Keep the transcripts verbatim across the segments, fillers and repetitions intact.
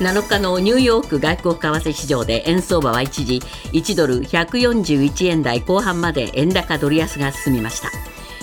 なのかのニューヨーク外国為替市場で円相場は一時いちドルひゃくよんじゅういちえん台後半まで円高ドル安が進みました。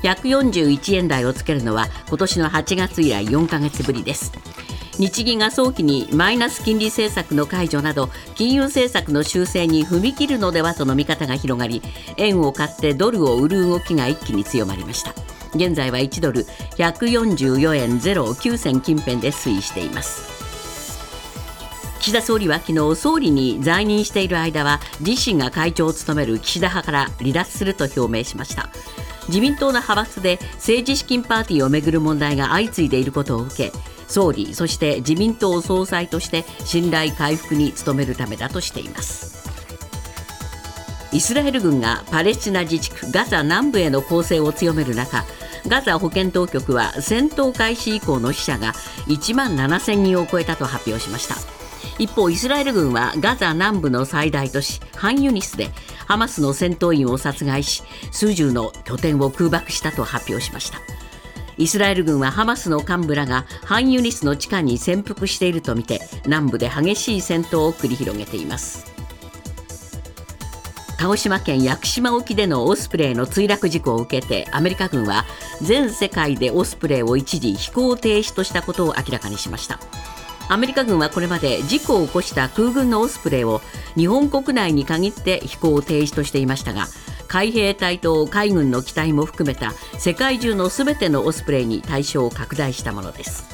ひゃくよんじゅういちえん台をつけるのは今年のはちがつ以来よんかげつぶりです。日銀が早期にマイナス金利政策の解除など金融政策の修正に踏み切るのではとの見方が広がり、円を買ってドルを売る動きが一気に強まりました。現在はいちドルひゃくよんじゅうよんえんゼロきゅうせん近辺で推移しています。岸田総理は昨日、総理に在任している間は自身が会長を務める岸田派から離脱すると表明しました。自民党の派閥で政治資金パーティーをめぐる問題が相次いでいることを受け、総理そして自民党総裁として信頼回復に努めるためだとしています。イスラエル軍がパレスチナ自治区ガザ南部への攻勢を強める中、ガザ保健当局は戦闘開始以降の死者がいちまんななせんにんを超えたと発表しました。一方、イスラエル軍はガザ南部の最大都市ハンユニスでハマスの戦闘員を殺害し、数十の拠点を空爆したと発表しました。イスラエル軍はハマスの幹部らがハンユニスの地下に潜伏しているとみて、南部で激しい戦闘を繰り広げています。鹿児島県屋久島沖でのオスプレイの墜落事故を受けて、アメリカ軍は全世界でオスプレイを一時飛行停止としたことを明らかにしました。アメリカ軍はこれまで事故を起こした空軍のオスプレイを日本国内に限って飛行停止としていましたが、海兵隊と海軍の機体も含めた世界中のすべてのオスプレイに対象を拡大したものです。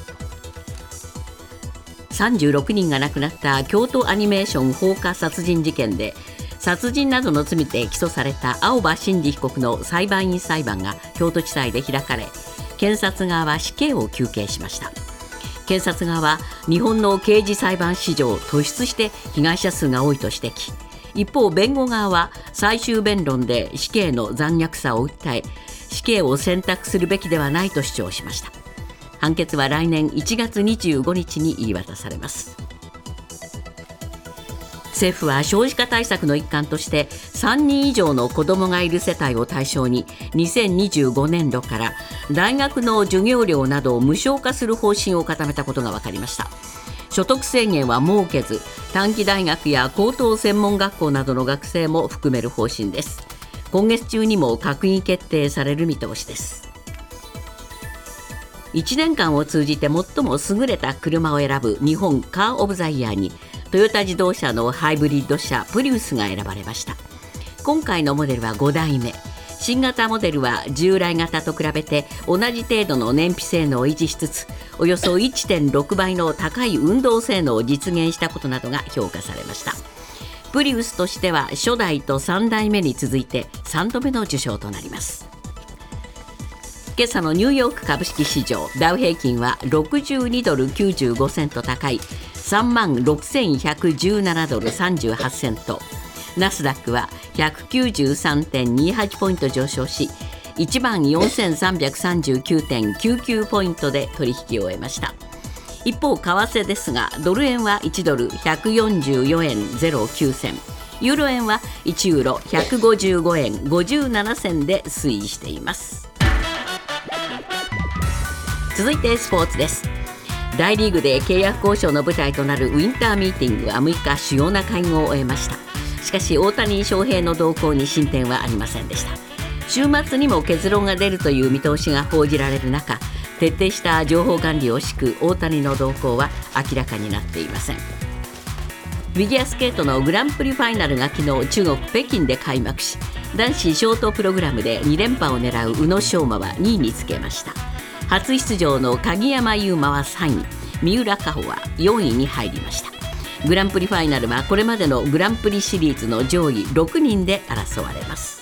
さんじゅうろくにんが亡くなった京都アニメーション放火殺人事件で、殺人などの罪で起訴された青葉真司被告の裁判員裁判が京都地裁で開かれ、検察側は死刑を求刑しました。検察側は日本の刑事裁判史上突出して被害者数が多いと指摘、一方弁護側は最終弁論で死刑の残虐さを訴え、死刑を選択するべきではないと主張しました。判決は来年いちがつにじゅうごにちに言い渡されます。政府は少子化対策の一環としてさんにん以上の子どもがいる世帯を対象ににせんにじゅうごねんどから大学の授業料などを無償化する方針を固めたことが分かりました。所得制限は設けず、短期大学や高等専門学校などの学生も含める方針です。今月中にも閣議決定される見通しです。いちねんかんを通じて最も優れた車を選ぶ日本カー・オブ・ザ・イヤーにトヨタ自動車のハイブリッド車プリウスが選ばれました。今回のモデルはごだいめ、新型モデルは従来型と比べて同じ程度の燃費性能を維持しつつ、およそ いってんろくばいの高い運動性能を実現したことなどが評価されました。プリウスとしては初代とさんだいめに続いてさんどめの受賞となります。今朝のニューヨーク株式市場、ダウ平均はろくじゅうにドルきゅうじゅうごセント高いさんまんろくせんひゃくじゅうななドルさんじゅうはちセント、ナスダックは ひゃくきゅうじゅうさんてんにはち ポイント上昇し いちまんよんせんさんびゃくさんじゅうきゅうてんきゅうきゅう ポイントで取引を終えました。一方為替ですが、ドル円はいいちドルひゃくよんじゅうよんえんゼロきゅうせん、ユーロ円はいちユーロひゃくごじゅうごえんごじゅうななせんで推移しています。続いてスポーツです。大リーグで契約交渉の舞台となるウィンターミーティングはむいか主要な会合を終えました。しかし大谷翔平の動向に進展はありませんでした。週末にも結論が出るという見通しが報じられる中、徹底した情報管理を敷く大谷の動向は明らかになっていません。フィギュアスケートのグランプリファイナルが昨日中国北京で開幕し、男子ショートプログラムでにれんぱを狙う宇野昌磨はにいにつけました。初出場の鍵山優真はさんい、三浦佳穂はよんいに入りました。グランプリファイナルはこれまでのグランプリシリーズの上位ろくにんで争われます。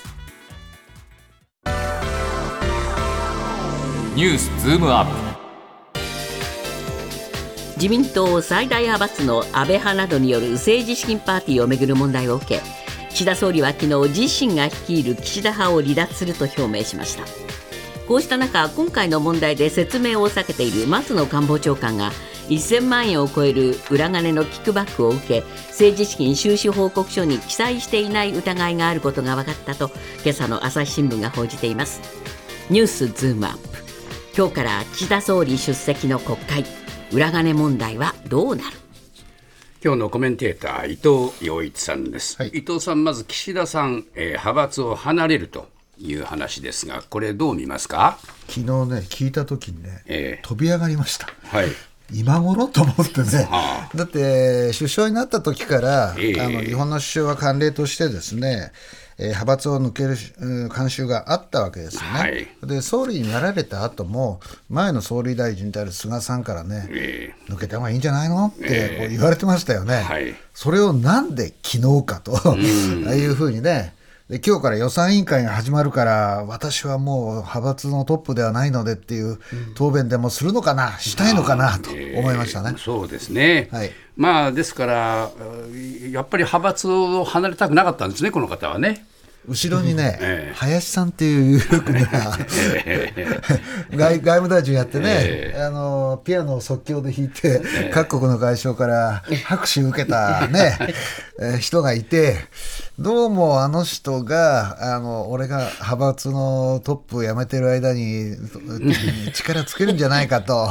ニュースズームアップ。自民党最大派閥の安倍派などによる政治資金パーティーをめぐる問題を受け、岸田総理は昨日自身が率いる岸田派を離脱すると表明しました。こうした中、今回の問題で説明を避けている松野官房長官がいっせんまんえんを超える裏金のキックバックを受け、政治資金収支報告書に記載していない疑いがあることが分かったと今朝の朝日新聞が報じています。ニュースズームアップ、今日から岸田総理出席の国会、裏金問題はどうなる。今日のコメンテーター伊藤洋一さんです、はい、伊藤さん、まず岸田さん、えー、派閥を離れるという話ですが、これどう見ますか？昨日ね、聞いた時にね、えー、飛び上がりました、はい、今頃と思ってね、はあ、だって首相になった時から、えー、あの日本の首相は慣例としてですね、えー、派閥を抜ける慣習があったわけですよね、はい、で総理になられた後も前の総理大臣である菅さんからね、えー、抜けた方がいいんじゃないのってこう言われてましたよね、えーはい、それをなんで昨日かとああいうふうにね、で今日から予算委員会が始まるから私はもう派閥のトップではないのでっていう答弁でもするのかな、したいのかなと思いましたね、えー、そうですね、はい、まあですからやっぱり派閥を離れたくなかったんですね、この方はね。後ろにね、えー、林さんっていう有力な外務大臣やってね、えー、あのピアノを即興で弾いて、えー、各国の外相から拍手を受けた、ねえー、人がいて、どうもあの人があの俺が派閥のトップを辞めてる間に力つけるんじゃないかと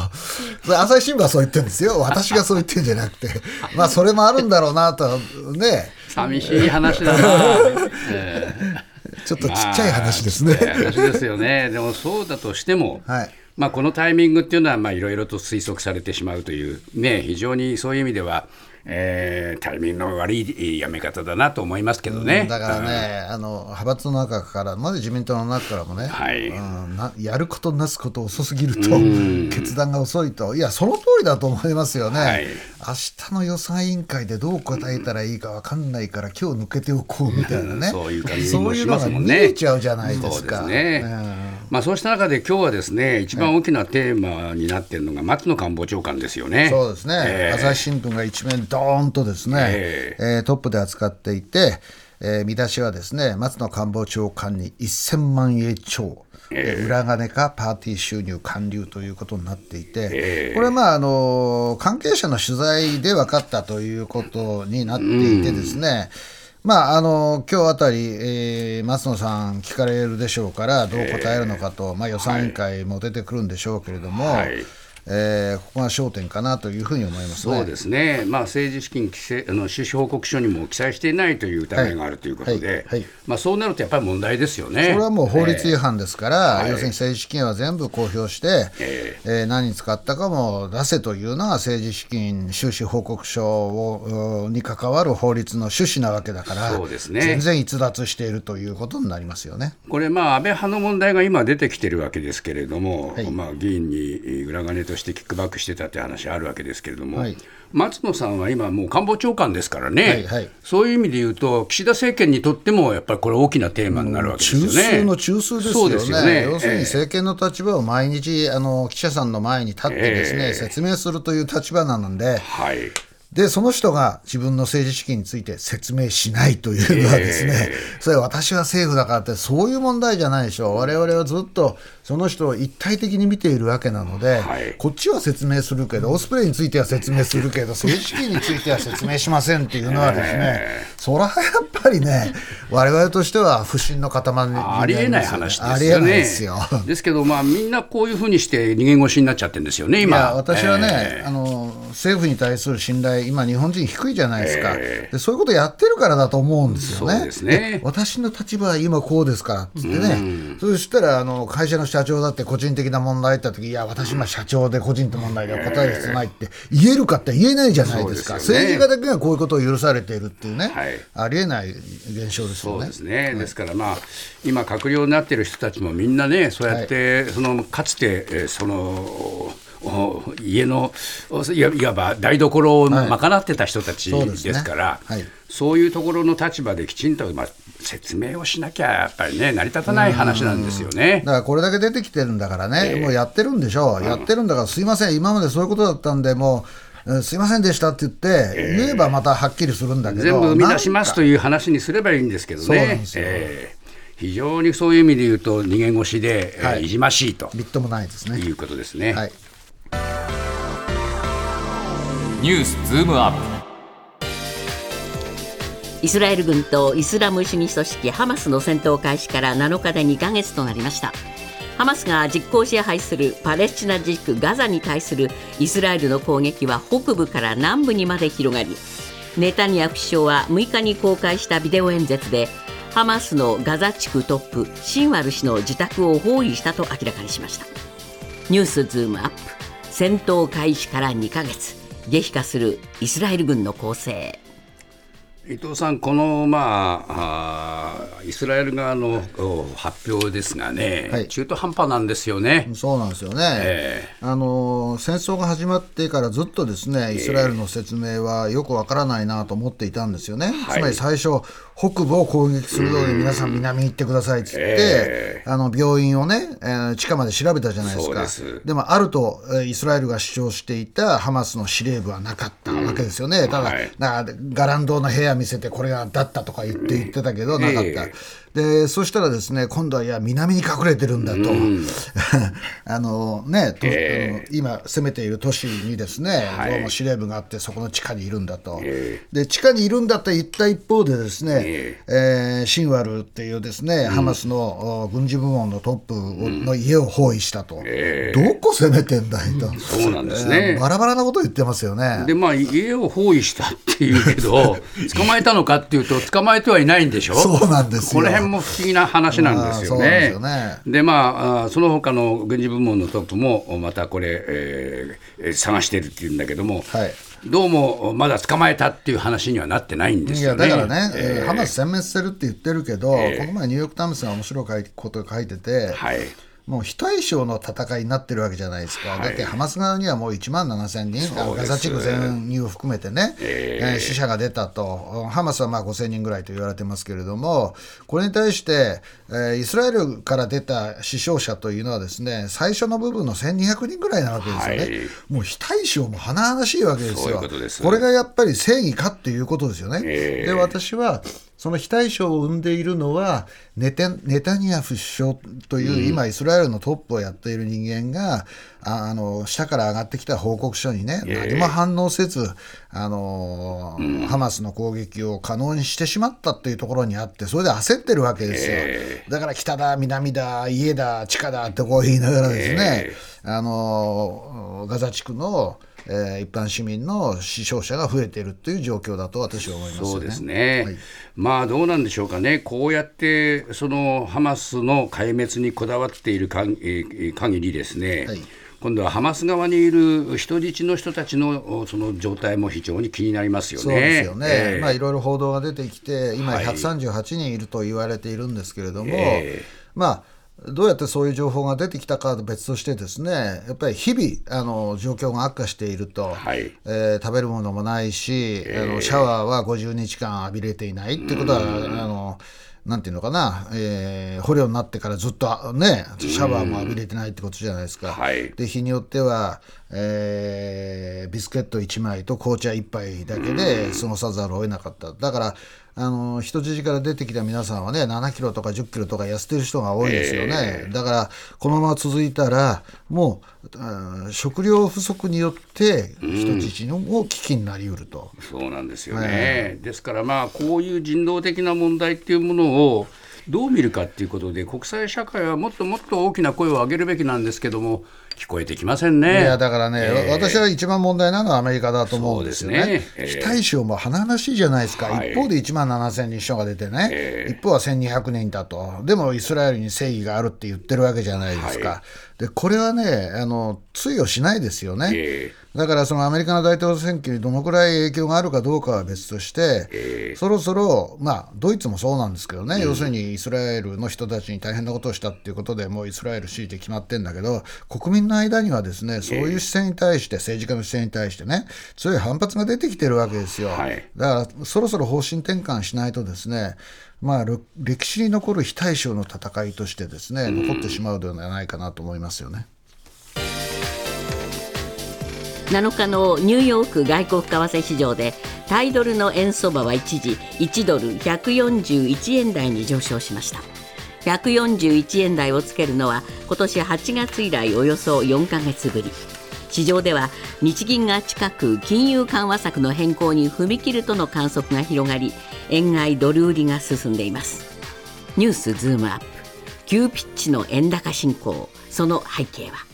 朝日新聞はそう言ってるんですよ、私がそう言ってるんじゃなくてまあそれもあるんだろうなとね。寂しい話だなちょっとちっちゃい話ですね、まあ、話ですよね。でもそうだとしても、はい、まあ、このタイミングっていうのは、まあ、いろいろと推測されてしまうという、ね、非常にそういう意味では、えー、タイミングの悪いやめ方だなと思いますけどね、うん、だからね、うん、あの派閥の中からまず自民党の中からもね、はい、うん、なやることなすこと遅すぎると、うん、決断が遅いと、いやその通りだと思いますよね、はい、明日の予算委員会でどう答えたらいいか分かんないから今日抜けておこうみたいなね、うん、そういう感じもしますもんね。そういうのが見えちゃうじゃないですか。そうですね、うん、まあ、そうした中で今日はですね、一番大きなテーマになっているのが松野官房長官ですよね。そうですね、えー、朝日新聞が一面ドーンとですね、えーえー、トップで扱っていて、えー、見出しはですね、松野官房長官にせんまんえん超、えー、裏金かパーティー収入還流ということになっていて、えー、これはまああの関係者の取材で分かったということになっていてですね、うん、まあ、あの今日あたり、えー、松野さん聞かれるでしょうからどう答えるのかと、えーまあ、予算委員会も出てくるんでしょうけれども、はい、えー、ここが焦点かなというふうに思いますね。そうですね、まあ、政治資金規制あの収支報告書にも記載していないという疑いがあるということで、はいはいはい、まあ、そうなるとやっぱり問題ですよね。それはもう法律違反ですから、えー、要するに政治資金は全部公表して、えーえー、何に使ったかも出せというのは政治資金収支報告書をに関わる法律の趣旨なわけだから、そうですね、全然逸脱しているということになりますよね。これ、まあ、安倍派の問題が今出てきているわけですけれども、はい、まあ、議員に裏金としてキックバックしてたって話あるわけですけれども、はい、松野さんは今もう官房長官ですからね、はいはい、そういう意味で言うと岸田政権にとってもやっぱりこれ大きなテーマになるわけですよね。中枢の中枢ですよ ね, ですよね。要するに政権の立場を毎日あの記者さんの前に立ってですね、えー、説明するという立場なので、はい、でその人が自分の政治資金について説明しないというのはですね、えー、それ私は政府だからってそういう問題じゃないでしょう。我々はずっとその人を一体的に見ているわけなので、はい、こっちは説明するけどオスプレイについては説明するけど政治資金については説明しませんっていうのはですね、えー、それはやっぱりね我々としては不信の塊になりますよね。ありえない話ですよね。ありえないですよ。ですけど、まあ、みんなこういうふうにして逃げ腰になっちゃってるんですよね今。いや私はね、えー、あの政府に対する信頼今日本人低いじゃないですか、えー、でそういうことやってるからだと思うんですよ ね, そうですね。私の立場は今こうですからっつってね、うん、そしたらあの会社の社長だって個人的な問題だった時、いや私今社長で個人の問題で答える必要ないって言えるかって言えないじゃないですか。です、ね、政治家だけがこういうことを許されているっていうね、はい、ありえない現象ですよ ね, そう で, すね、はい、ですから、まあ、今閣僚になっている人たちもみんなねそうやって、はい、そのかつてその家のいわば台所を賄ってた人たちですから、はい、そうですね、はい、そういうところの立場できちんと、まあ、説明をしなきゃやっぱりね成り立たない話なんですよね。だからこれだけ出てきてるんだからね、えー、もうやってるんでしょう、うん、やってるんだからすいません今までそういうことだったんでもうすいませんでしたって言って、えー、言えばまたはっきりするんだけど全部生み出しますという話にすればいいんですけどね。そうなんですよ、えー非常にそういう意味で言うと逃げ腰で、はい、えー、いじましいとみっともないですねいうことですね、はい、ニュースズームアップ。イスラエル軍とイスラム主義組織ハマスの戦闘開始からなのかでにかげつとなりました。ハマスが実効支配するパレスチナ自治区ガザに対するイスラエルの攻撃は北部から南部にまで広がりネタニヤフ首相はむいかに公開したビデオ演説で、ハマスのガザ地区トップシンワル氏の自宅を包囲したと明らかにしました。ニュースズームアップ。戦闘開始からにかげつ、激化するイスラエル軍の攻勢。伊藤さん、この、まあ、あイスラエル側の発表ですがね、はい、中途半端なんですよね。そうなんですよね、えー、あの戦争が始まってからずっとですね、イスラエルの説明はよくわからないなと思っていたんですよね、えー、つまり最初、はい、北部を攻撃するので皆さん南に行ってくださいって言って、えー、あの病院をね、えー、地下まで調べたじゃないですか。そうです。でもあるとイスラエルが主張していたハマスの司令部はなかったわけですよね、うん、ただ、はい、なんかガランドの部屋見せてこれがだったとか言って言ってたけどなかった、えー、でそしたらですね、今度はいや南に隠れてるんだと、うん、あのね、えー、今攻めている都市にですね、はい、どうも司令部があってそこの地下にいるんだと、えー、で地下にいるんだと言った一方でですね、えーえー、シンワルっていうですね、うん、ハマスの軍事部門のトップの家を包囲したと、うん、えー、どこ攻めてんだいと、うん、そうなんですね、えー、バラバラなこと言ってますよね。で、まあ、家を包囲したっていうけど捕まえたのかっていうと捕まえてはいないんでしょ。そうなんですよ。この辺も不思議な話なんですよね。そうなんですよね。で、まあ、その他の軍事部門のトップもまたこれ、えー、探してるっていうんだけども、はい、どうもまだ捕まえたっていう話にはなってないんですよね。いやだからね、えー、ハマス殲滅してるって言ってるけど、えー、この前ニューヨークタイムズが面白いことを書いてて、はい、もう非対称の戦いになってるわけじゃないですか、はい、だってハマス側にはもういちまんななせんにんガザ地区全入を含めてね、えー、死者が出たと。ハマスはまあごせんにんぐらいと言われてますけれども、これに対して、えー、イスラエルから出た死傷者というのはですね、最初の部分のせんにひゃくにんぐらいなわけですよね、はい、もう非対称も華々しいわけですよ。そういうことですね。これがやっぱり正義かということですよね、えー、で私はその非対称を生んでいるのはネタ、ネタニヤフ首相という今イスラエルのトップをやっている人間が、うん、あの下から上がってきた報告書にね、えー、何も反応せずあの、うん、ハマスの攻撃を可能にしてしまったというところにあって、それで焦ってるわけですよ、えー、だから北だ南だ家だ地下だってこう言いながらですね、えー、あのガザ地区のえー、一般市民の死傷者が増えているという状況だと私は思いますよね。そうですね、はい、まあどうなんでしょうかね。こうやってそのハマスの壊滅にこだわっているか、えー、限りですね、はい、今度はハマス側にいる人質の人たちのその状態も非常に気になりますよね。そうですよね、えーまあ、いろいろ報道が出てきて今ひゃくさんじゅうはちにんいると言われているんですけれども、はい、えー、まあどうやってそういう情報が出てきたかと別としてですね、やっぱり日々あの状況が悪化していると、はい、えー、食べるものもないし、えー、あのシャワーはごじゅうにちかん浴びれていないってことは、あのなんていうのかな、えー、捕虜になってからずっと、ね、シャワーも浴びれてないってことじゃないですか、はい、で日によっては、えー、ビスケットいちまいと紅茶いっぱいだけで過ごさざるを得なかった。だからあの人質から出てきた皆さんはね、ななキロとかじゅっキロとか痩せてる人が多いですよね、えー、だからこのまま続いたらもう食料不足によって人質のも危機になりうると、うん、そうなんですよね、えー、ですからまあこういう人道的な問題っていうものをどう見るかっていうことで、国際社会はもっともっと大きな声を上げるべきなんですけども、聞こえてきませんね。いやだからね、えー、私は一番問題なのはアメリカだと思うんですよね。そうですね、えー、非対称も華々しいじゃないですか、はい、一方でいちまんななせんにん人が出てね、えー、一方はせんにひゃくにんだと。でもイスラエルに正義があるって言ってるわけじゃないですか、はい、でこれはねあの通用しないですよね、えー、だからそのアメリカの大統領選挙にどのくらい影響があるかどうかは別として、えー、そろそろ、まあ、ドイツもそうなんですけどね、うん、要するにイスラエルの人たちに大変なことをしたっていうことでもうイスラエル強いて決まってんだけど、国民の間にはですね、そういう視線に対して、政治家の視線に対してね、強い反発が出てきてるわけですよ、はい、だからそろそろ方針転換しないとですね、まあ、歴史に残る非対称の戦いとしてですね、残ってしまうのではないかなと思いますよね。なのかのニューヨーク外国為替市場でタイドルの円相場は一時いちドルひゃくよんじゅういちえん台に上昇しました。ひゃくよんじゅういちえん台をつけるのは今年はちがつ以来およそよんかげつぶり。市場では日銀が近く金融緩和策の変更に踏み切るとの観測が広がり、円買いドル売りが進んでいます。ニュースズームアップ。急ピッチの円高進行、その背景は。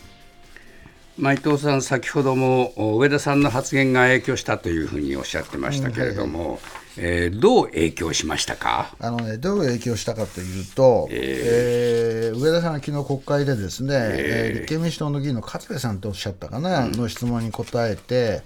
まあ、伊藤さん先ほども上田さんの発言が影響したというふうにおっしゃってましたけれども、うんはいえー、どう影響しましたか。あの、ね、どう影響したかというと、えーえー、上田さんは昨日国会でですね、えー、立憲民主党の議員の勝部さんとおっしゃったかな、うん、の質問に答えて、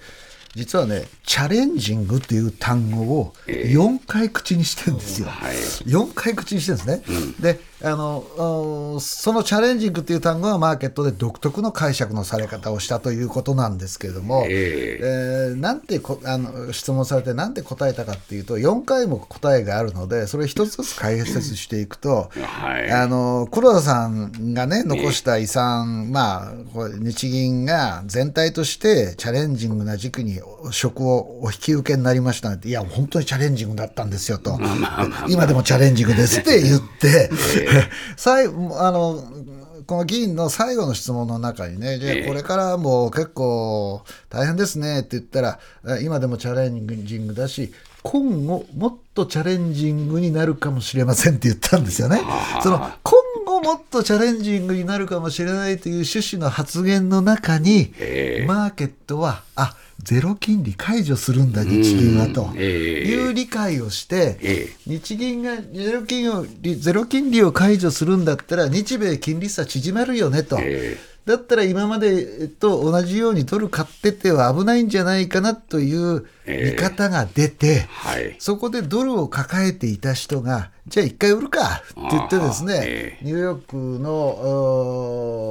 実はねチャレンジングという単語をよんかい口にしてるんですよ、えーはい、よんかい口にしてるんですね、うん、であのそのチャレンジングという単語はマーケットで独特の解釈のされ方をしたということなんですけれども、えーえー、なんてこあの質問されてなんて答えたかっていうと、よんかいも答えがあるのでそれを一つずつ解説していくと、はい、あの黒田さんがね残した遺産、えーまあ、これ日銀が全体としてチャレンジングな時期に職をお引き受けになりましたって、いや本当にチャレンジングだったんですよと、まあまあまあまあ、今でもチャレンジングですって言って最後あのこの議員の最後の質問の中にね、じゃあこれからも結構大変ですねって言ったら、今でもチャレンジングだし今後もっとチャレンジングになるかもしれませんって言ったんですよね。その今後もっとチャレンジングになるかもしれないという趣旨の発言の中に、マーケットはあゼロ金利解除するんだ日銀はという理解をして、日銀がゼロ金をゼロ金利を解除するんだったら日米金利差縮まるよねと、だったら今までと同じようにドル買ってては危ないんじゃないかなという見方が出て、そこでドルを抱えていた人がじゃあ一回売るかって言ってですね、ニューヨークの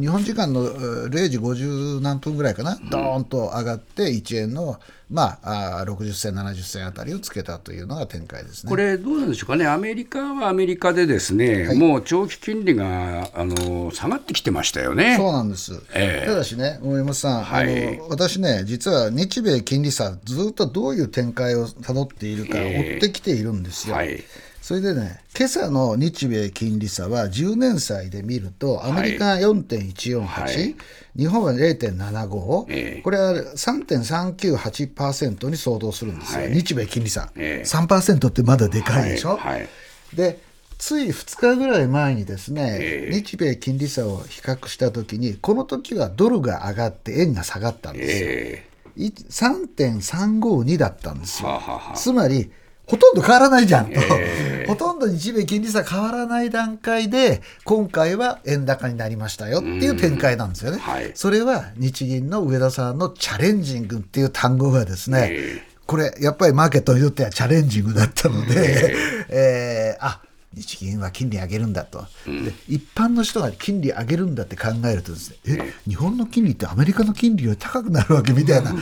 日本時間のれいじごじゅうなんぷんぐらいかな、ドーンと上がっていちえんのまあ、ろくじゅっせんななじゅっせんあたりをつけたというのが展開ですね。これどうなんでしょうかね。アメリカはアメリカでですね、はい、もう長期金利があの下がってきてましたよね。そうなんです、えー、ただしね森本さん、はい、あの私ね実は日米金利差ずっとどういう展開をたどっているか追ってきているんですよ、えーはい、それでね今朝の日米金利差はじゅうねん債で見るとアメリカ よんてんいちよんはち、はいはい、日本は れいてんななご、えー、これは さんてんさんきゅうはちパーセント に相当するんですよ、はい、日米金利差、えー、さんパーセント ってまだでかいでしょ、はいはい、でついふつかぐらい前にですね、えー、日米金利差を比較したときに、この時はドルが上がって円が下がったんですよ、えー、さんてんさんごに だったんですよ。はははつまりほとんど変わらないじゃんと、えー、ほとんど日米金利差変わらない段階で今回は円高になりましたよっていう展開なんですよね、はい、それは日銀の上田さんのチャレンジングっていう単語がですね、えー、これやっぱりマーケットにとってはチャレンジングだったので、えーえー、あ日銀は金利上げるんだと、うん、で一般の人が金利上げるんだって考えるとですね、え日本の金利ってアメリカの金利より高くなるわけみたいな、うん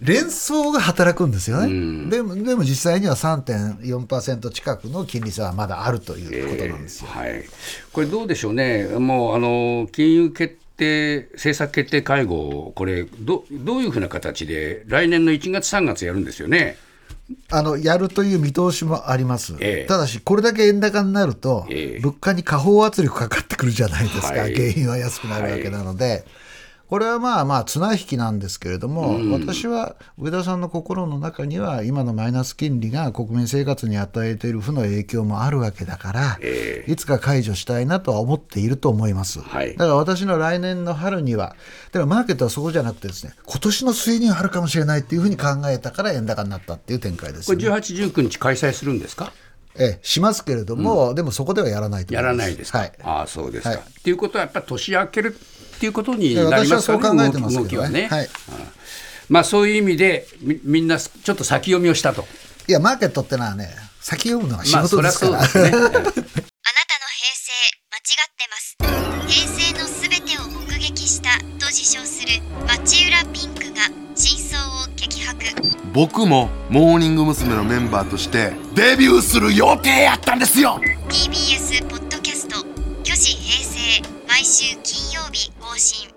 連想が働くんですよね、うん、でも、でも実際には さんてんよんパーセント 近くの金利差はまだあるということなんですよ、えーはい、これどうでしょうね。もうあの金融決定政策決定会合、これ ど, どういうふうな形で来年のいちがつさんがつやるんですよね。あのやるという見通しもあります、ええ、ただしこれだけ円高になると、ええ、物価に下方圧力かかってくるじゃないですか、はい、原油は安くなるわけなので、はい、これはまあまあ綱引きなんですけれども、うん、私は上田さんの心の中には今のマイナス金利が国民生活に与えている負の影響もあるわけだから、えー、いつか解除したいなとは思っていると思います、はい、だから私の来年の春にはだからマーケットはそこじゃなくてですね、今年の末には春かもしれないというふうに考えたから円高になったっていう展開です、ね、これじゅうはち、じゅうくにち開催するんですか。ええ、しますけれども、うん、でもそこではやらないと思います。やらないですか、はい、ああそうですか、はい、っていうことはやっぱり年明けるということになりますからね。私はそう考えてますけどね、はい、まあ、そういう意味で み, みんなちょっと先読みをしたと。いやマーケットってのはね先読むのが仕事ですから、まあ、そりゃそうですねあなたの平成間違ってます。平成のすべてを目撃したと自称する町浦ピンクが真相を激白。僕もモーニング娘。のメンバーとしてデビューする予定やったんですよ。 ティービーエス ポッドキャスト「巨子平成」毎週金曜日更新。